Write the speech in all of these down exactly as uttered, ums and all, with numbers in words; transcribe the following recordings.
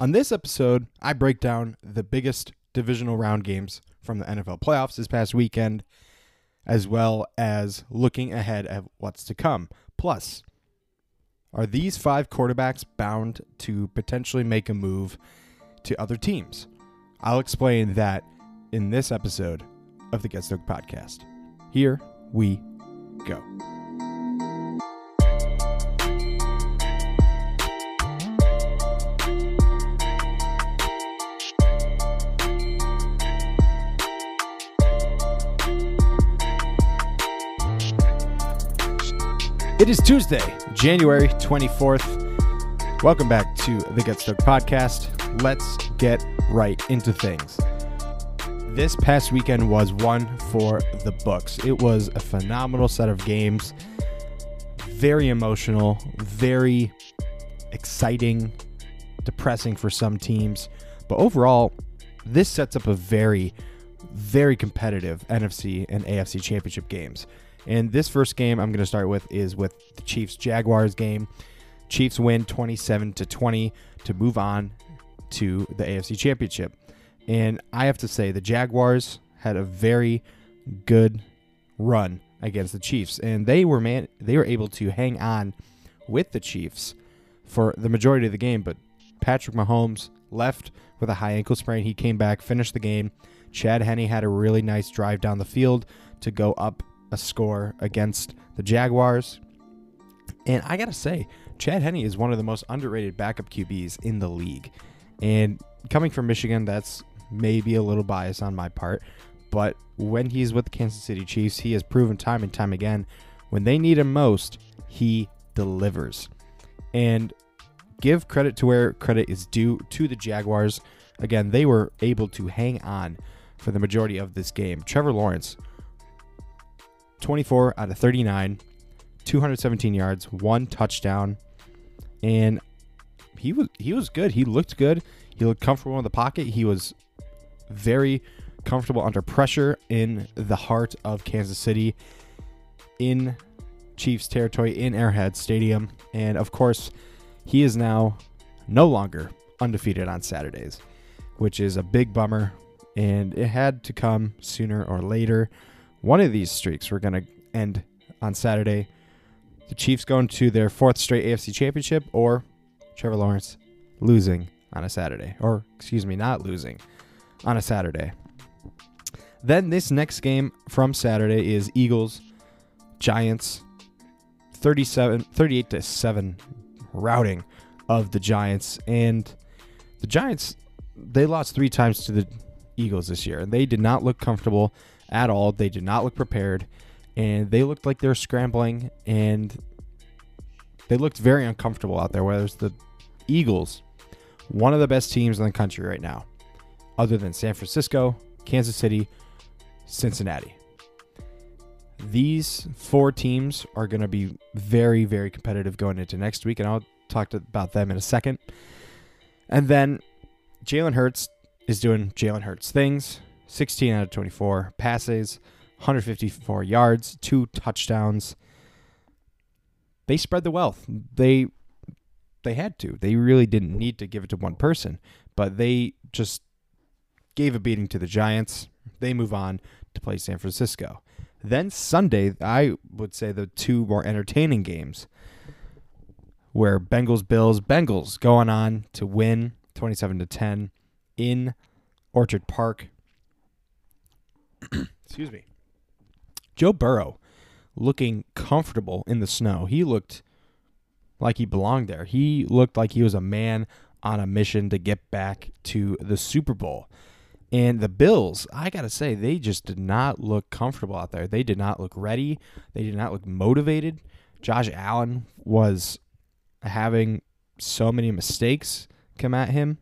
On this episode, I break down the biggest divisional round games from the N F L playoffs this past weekend, as well as looking ahead at what's to come. Plus, are these five quarterbacks bound to potentially make a move to other teams? I'll explain that in this episode of the Get Stoked Podcast. Here we go. It is Tuesday, January twenty-fourth. Welcome back to the Get Stoked Podcast. Let's get right into things. This past weekend was one for the books. It was a phenomenal set of games. Very emotional, very exciting, depressing for some teams. But overall, this sets up a very, very competitive N F C and A F C championship games. And this first game I'm going to start with is with the Chiefs-Jaguars game. Chiefs win twenty-seven to twenty to move on to the A F C Championship. And I have to say, the Jaguars had a very good run against the Chiefs. And they were man- they were able to hang on with the Chiefs for the majority of the game. But Patrick Mahomes left with a high ankle sprain. He came back, finished the game. Chad Henne had a really nice drive down the field to go up a score against the Jaguars. And I gotta say, Chad Henne is one of the most underrated backup Q Bs in the league. And coming from Michigan, that's maybe a little bias on my part, but when he's with the Kansas City Chiefs, he has proven time and time again, when they need him most, he delivers. And give credit to where credit is due to the Jaguars. Again, they were able to hang on for the majority of this game. Trevor Lawrence, twenty-four out of thirty-nine, two hundred seventeen yards, one touchdown, and he was he was good. He looked good. He looked comfortable in the pocket. He was very comfortable under pressure in the heart of Kansas City, in Chiefs territory, in Arrowhead Stadium, and of course, he is now no longer undefeated on Saturdays, which is a big bummer, and it had to come sooner or later. One of these streaks were going to end on Saturday. The Chiefs going to their fourth straight A F C championship, or Trevor Lawrence losing on a Saturday. Or, excuse me, not losing on a Saturday. Then this next game from Saturday is Eagles, Giants, thirty-seven, thirty-eight to seven routing of the Giants. And the Giants, they lost three times to the Eagles this year. And they did not look comfortable at all. They did not look prepared, and they looked like they were scrambling, and they looked very uncomfortable out there. Whereas the Eagles, one of the best teams in the country right now, other than San Francisco, Kansas City, Cincinnati. These four teams are going to be very, very competitive going into next week, and I'll talk to, about them in a second. And then Jalen Hurts is doing Jalen Hurts things. sixteen out of twenty-four passes, one hundred fifty-four yards, two touchdowns. They spread the wealth. They they had to. They really didn't need to give it to one person, but they just gave a beating to the Giants. They move on to play San Francisco. Then Sunday, I would say the two more entertaining games where Bengals, Bills, Bengals going on to win twenty-seven to ten in Orchard Park. Excuse me. Joe Burrow looking comfortable in the snow. He looked like he belonged there. He looked like he was a man on a mission to get back to the Super Bowl. And the Bills, I got to say, they just did not look comfortable out there. They did not look ready. They did not look motivated. Josh Allen was having so many mistakes come at him.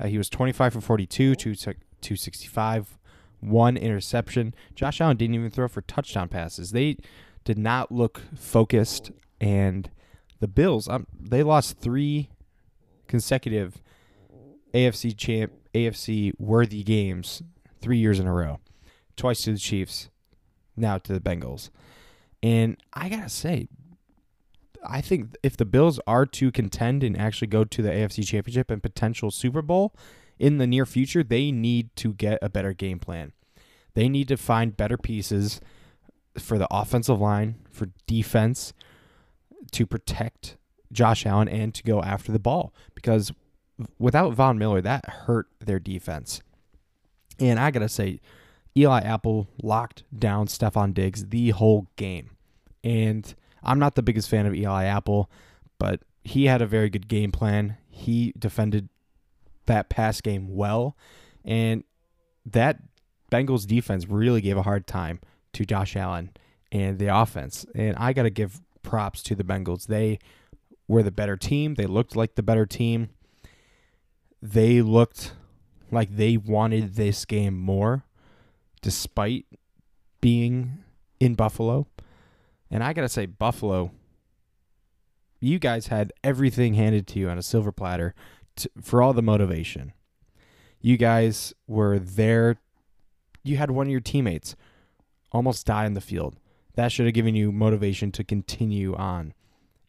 Uh, he was twenty-five for forty-two, two sixty-five. One interception. Josh Allen didn't even throw for touchdown passes. They did not look focused. And the Bills, um, they lost three consecutive A F C champ, A F C worthy games three years in a row. Twice to the Chiefs, now to the Bengals. And I gotta say, I think if the Bills are to contend and actually go to the A F C Championship and potential Super Bowl in the near future, they need to get a better game plan. They need to find better pieces for the offensive line, for defense, to protect Josh Allen and to go after the ball, because without Von Miller, that hurt their defense. And I got to say, Eli Apple locked down Stefon Diggs the whole game. And I'm not the biggest fan of Eli Apple, but he had a very good game plan. He defended that pass game well, and that Bengals defense really gave a hard time to Josh Allen and the offense. And I got to give props to the Bengals. They were the better team. They looked like the better team. They looked like they wanted this game more, despite being in Buffalo. And I got to say, Buffalo, you guys had everything handed to you on a silver platter to, for all the motivation. You guys were there. You had one of your teammates almost die on the field. That should have given you motivation to continue on,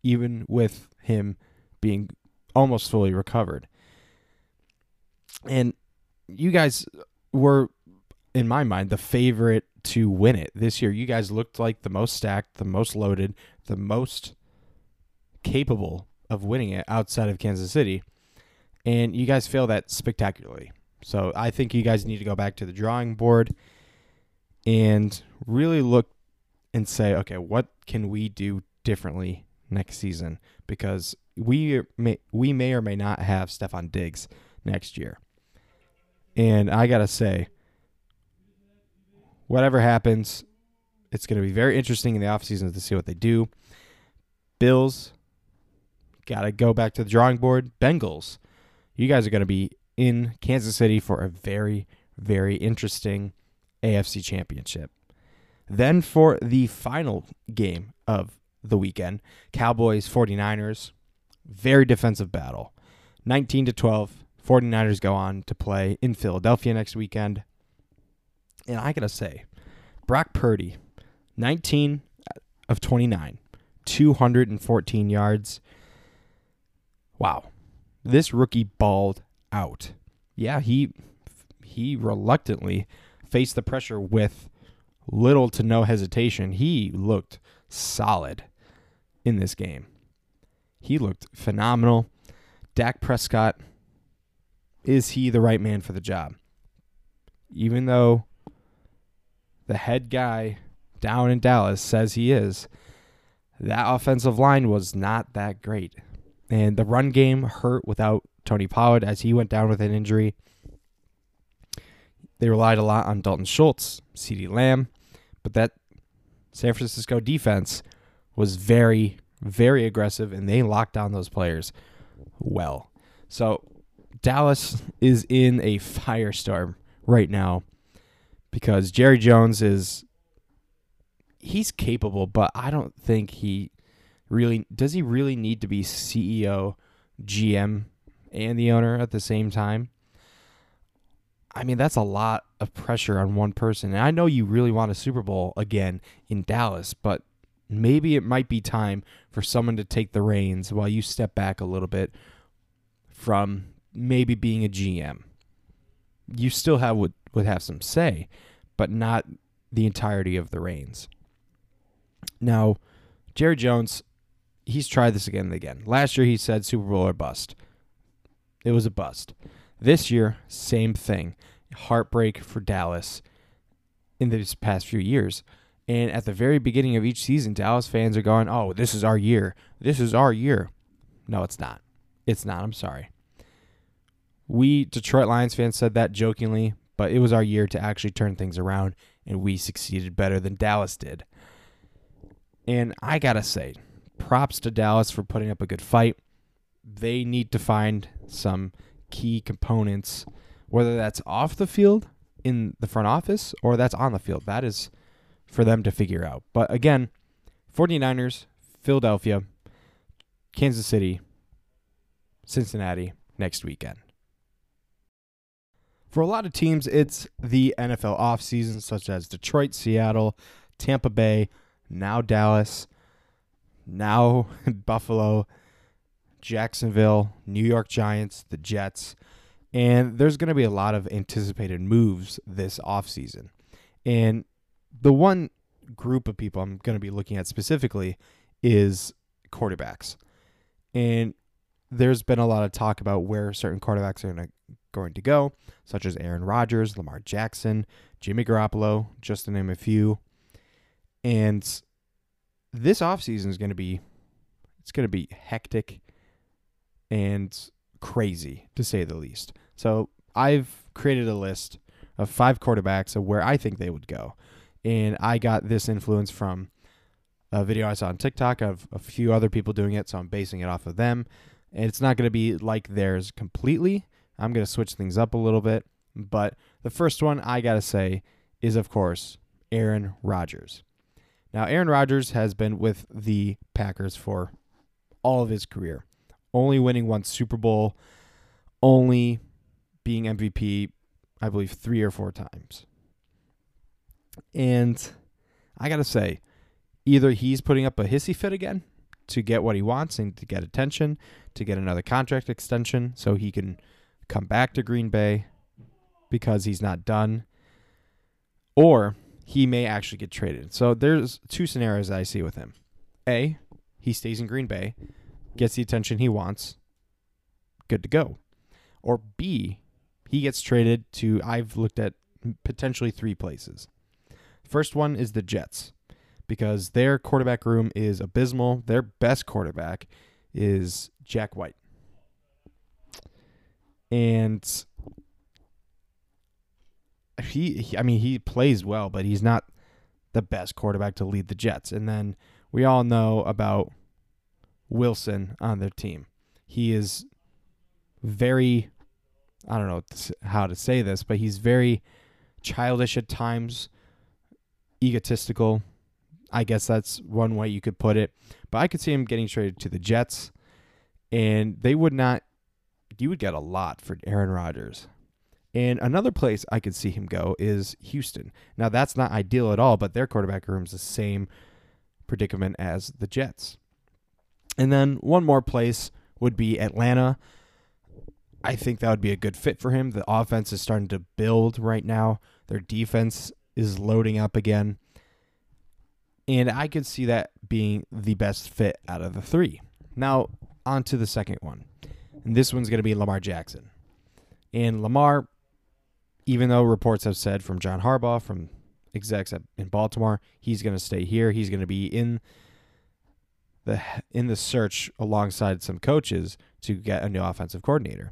even with him being almost fully recovered. And you guys were, in my mind, the favorite to win it this year. You guys looked like the most stacked, the most loaded, the most capable of winning it outside of Kansas City. And you guys failed that spectacularly. So I think you guys need to go back to the drawing board and really look and say, okay, what can we do differently next season? Because we may, we may or may not have Stefon Diggs next year. And I got to say, whatever happens, it's going to be very interesting in the offseason to see what they do. Bills, got to go back to the drawing board. Bengals, you guys are going to be in Kansas City for a very, very interesting A F C Championship. Then for the final game of the weekend, Cowboys, forty-niners, very defensive battle. nineteen to twelve, forty-niners go on to play in Philadelphia next weekend. And I got to say, Brock Purdy, nineteen of twenty-nine, two hundred fourteen yards. Wow. This rookie balled out. Yeah, he he reluctantly faced the pressure with little to no hesitation. He looked solid in this game. He looked phenomenal. Dak Prescott, is he the right man for the job? Even though the head guy down in Dallas says he is, that offensive line was not that great. And the run game hurt without Tony Pollard, as he went down with an injury. They relied a lot on Dalton Schultz, CeeDee Lamb, but that San Francisco defense was very, very aggressive, and they locked down those players well. So Dallas is in a firestorm right now, because Jerry Jones is, he's capable, but I don't think he really, does he really need to be C E O, G M, and the owner at the same time? I mean, that's a lot of pressure on one person. And I know you really want a Super Bowl again in Dallas, but maybe it might be time for someone to take the reins while you step back a little bit from maybe being a G M. You still have what would have some say, but not the entirety of the reins. Now, Jerry Jones, he's tried this again and again. Last year, he said Super Bowl or bust. It was a bust. This year, same thing. Heartbreak for Dallas in these past few years. And at the very beginning of each season, Dallas fans are going, oh, this is our year. This is our year. No, it's not. It's not. I'm sorry. We Detroit Lions fans said that jokingly, but it was our year to actually turn things around, and we succeeded better than Dallas did. And I got to say, props to Dallas for putting up a good fight. They need to find some key components, whether that's off the field in the front office or that's on the field. That is for them to figure out. But again, forty-niners, Philadelphia, Kansas City, Cincinnati next weekend. For a lot of teams, it's the N F L offseason, such as Detroit, Seattle, Tampa Bay, now Dallas. now Buffalo, Jacksonville, New York Giants, the Jets, and there's going to be a lot of anticipated moves this offseason. And the one group of people I'm going to be looking at specifically is quarterbacks. And there's been a lot of talk about where certain quarterbacks are going to, going to go, such as Aaron Rodgers, Lamar Jackson, Jimmy Garoppolo, just to name a few. And this offseason is going to be, it's going to be hectic and crazy, to say the least. So I've created a list of five quarterbacks of where I think they would go. And I got this influence from a video I saw on TikTok of a few other people doing it, so I'm basing it off of them. And it's not going to be like theirs completely. I'm going to switch things up a little bit. But the first one I got to say is, of course, Aaron Rodgers. Now, Aaron Rodgers has been with the Packers for all of his career, only winning one Super Bowl, only being M V P, I believe, three or four times. And I got to say, either he's putting up a hissy fit again to get what he wants and to get attention, to get another contract extension so he can come back to Green Bay because he's not done, or he may actually get traded. So there's two scenarios I see with him. A, he stays in Green Bay, gets the attention he wants, good to go. Or B, he gets traded to, I've looked at potentially three places. First one is the Jets, because their quarterback room is abysmal. Their best quarterback is Jack White. And he, he, I mean, he plays well, but he's not the best quarterback to lead the Jets. And then we all know about Wilson on their team. He is very, I don't know how to say this, but he's very childish at times, egotistical. I guess that's one way you could put it. But I could see him getting traded to the Jets, and they would not, you would get a lot for Aaron Rodgers. And another place I could see him go is Houston. Now, that's not ideal at all, but their quarterback room is the same predicament as the Jets. And then one more place would be Atlanta. I think that would be a good fit for him. The offense is starting to build right now. Their defense is loading up again. And I could see that being the best fit out of the three. Now, on to the second one. And this one's going to be Lamar Jackson. And Lamar, even though reports have said from John Harbaugh, from execs in Baltimore, he's going to stay here. He's going to be in the in the search alongside some coaches to get a new offensive coordinator.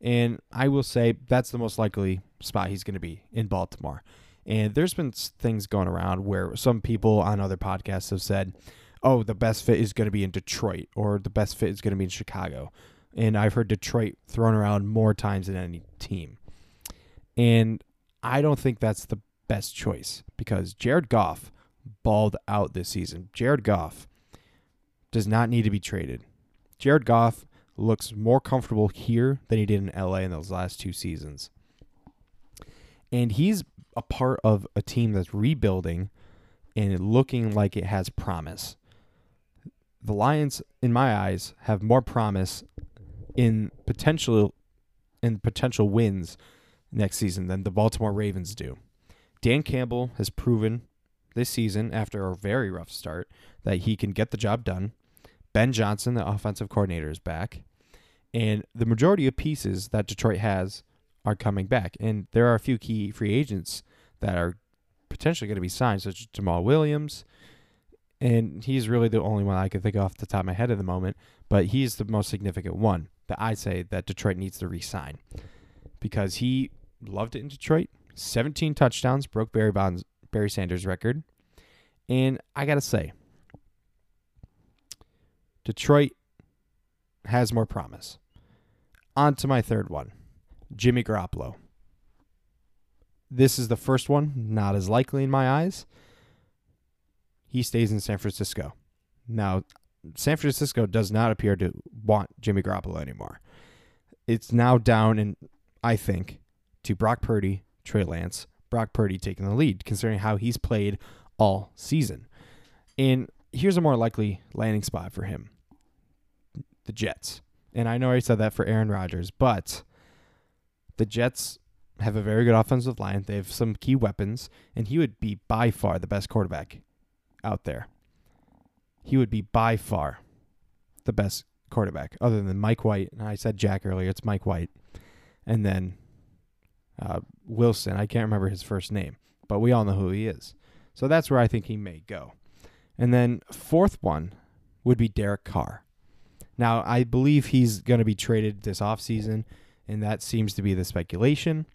And I will say that's the most likely spot he's going to be, in Baltimore. And there's been things going around where some people on other podcasts have said, oh, the best fit is going to be in Detroit, or the best fit is going to be in Chicago. And I've heard Detroit thrown around more times than any team. And I don't think that's the best choice, because Jared Goff balled out this season. Jared Goff does not need to be traded. Jared Goff looks more comfortable here than he did in L A in those last two seasons. And he's a part of a team that's rebuilding and looking like it has promise. The Lions, in my eyes, have more promise in potential in potential wins next season than the Baltimore Ravens do. Dan Campbell has proven this season, after a very rough start, that he can get the job done. Ben Johnson, the offensive coordinator, is back. And the majority of pieces that Detroit has are coming back. And there are a few key free agents that are potentially going to be signed, such as Jamal Williams. And he's really the only one I can think of off the top of my head at the moment. But he's the most significant one that I say that Detroit needs to re-sign, because he loved it in Detroit. seventeen touchdowns, broke Barry Bonds, Barry Sanders' record. And I got to say, Detroit has more promise. On to my third one, Jimmy Garoppolo. This is the first one, not as likely in my eyes. He stays in San Francisco. Now, San Francisco does not appear to want Jimmy Garoppolo anymore. It's now down, in, I think, to Brock Purdy, Trey Lance, Brock Purdy taking the lead, considering how he's played all season. And here's a more likely landing spot for him: the Jets. And I know I said that for Aaron Rodgers, but the Jets have a very good offensive line. They have some key weapons, and he would be by far the best quarterback out there. He would be by far the best quarterback other than Mike White. And I said Jack earlier. It's Mike White. And then uh, Wilson. I can't remember his first name, but we all know who he is. So that's where I think he may go. And then fourth one would be Derek Carr. Now, I believe he's going to be traded this offseason, and that seems to be the speculation.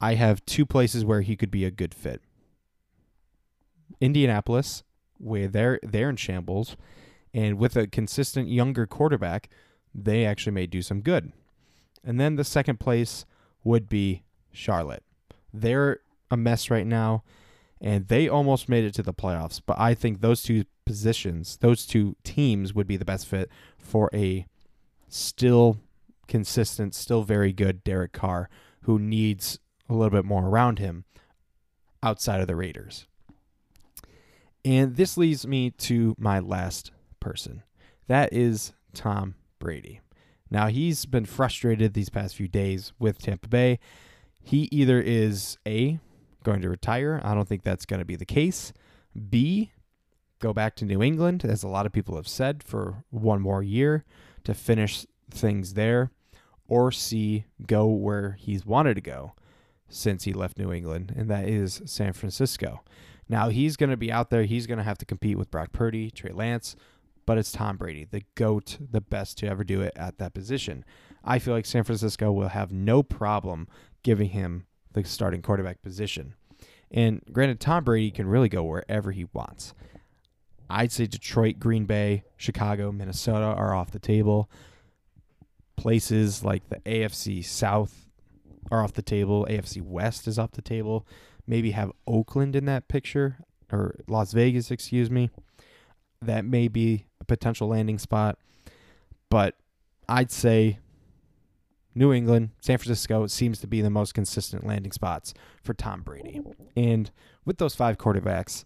I have two places where he could be a good fit. Indianapolis, where they're, they're in shambles, and with a consistent younger quarterback, they actually may do some good. And then the second place would be Charlotte. They're a mess right now, and they almost made it to the playoffs, but I think those two positions, those two teams would be the best fit for a still consistent, still very good Derek Carr, who needs a little bit more around him outside of the Raiders. And this leads me to my last person. That is Tom Brady. Now, he's been frustrated these past few days with Tampa Bay. He either is A, going to retire. I don't think that's going to be the case. B, go back to New England, as a lot of people have said, for one more year to finish things there. Or C, go where he's wanted to go since he left New England, and that is San Francisco. Now, he's going to be out there. He's going to have to compete with Brock Purdy, Trey Lance, but it's Tom Brady, the GOAT, the best to ever do it at that position. I feel like San Francisco will have no problem giving him the starting quarterback position. And granted, Tom Brady can really go wherever he wants. I'd say Detroit, Green Bay, Chicago, Minnesota are off the table. Places like the A F C South are off the table. A F C West is off the table. Maybe have Oakland in that picture, or Las Vegas, excuse me. That may be a potential landing spot. But I'd say New England, San Francisco seems to be the most consistent landing spots for Tom Brady. And with those five quarterbacks,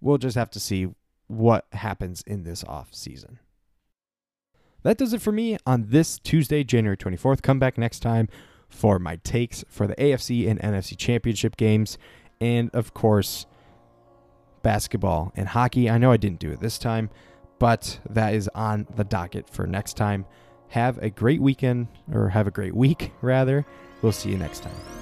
we'll just have to see what happens in this offseason. That does it for me on this Tuesday, January twenty-fourth. Come back next time for my takes for the A F C and N F C championship games. And, of course, basketball and hockey. I know I didn't do it this time, but that is on the docket for next time. Have a great weekend, or have a great week, rather. We'll see you next time.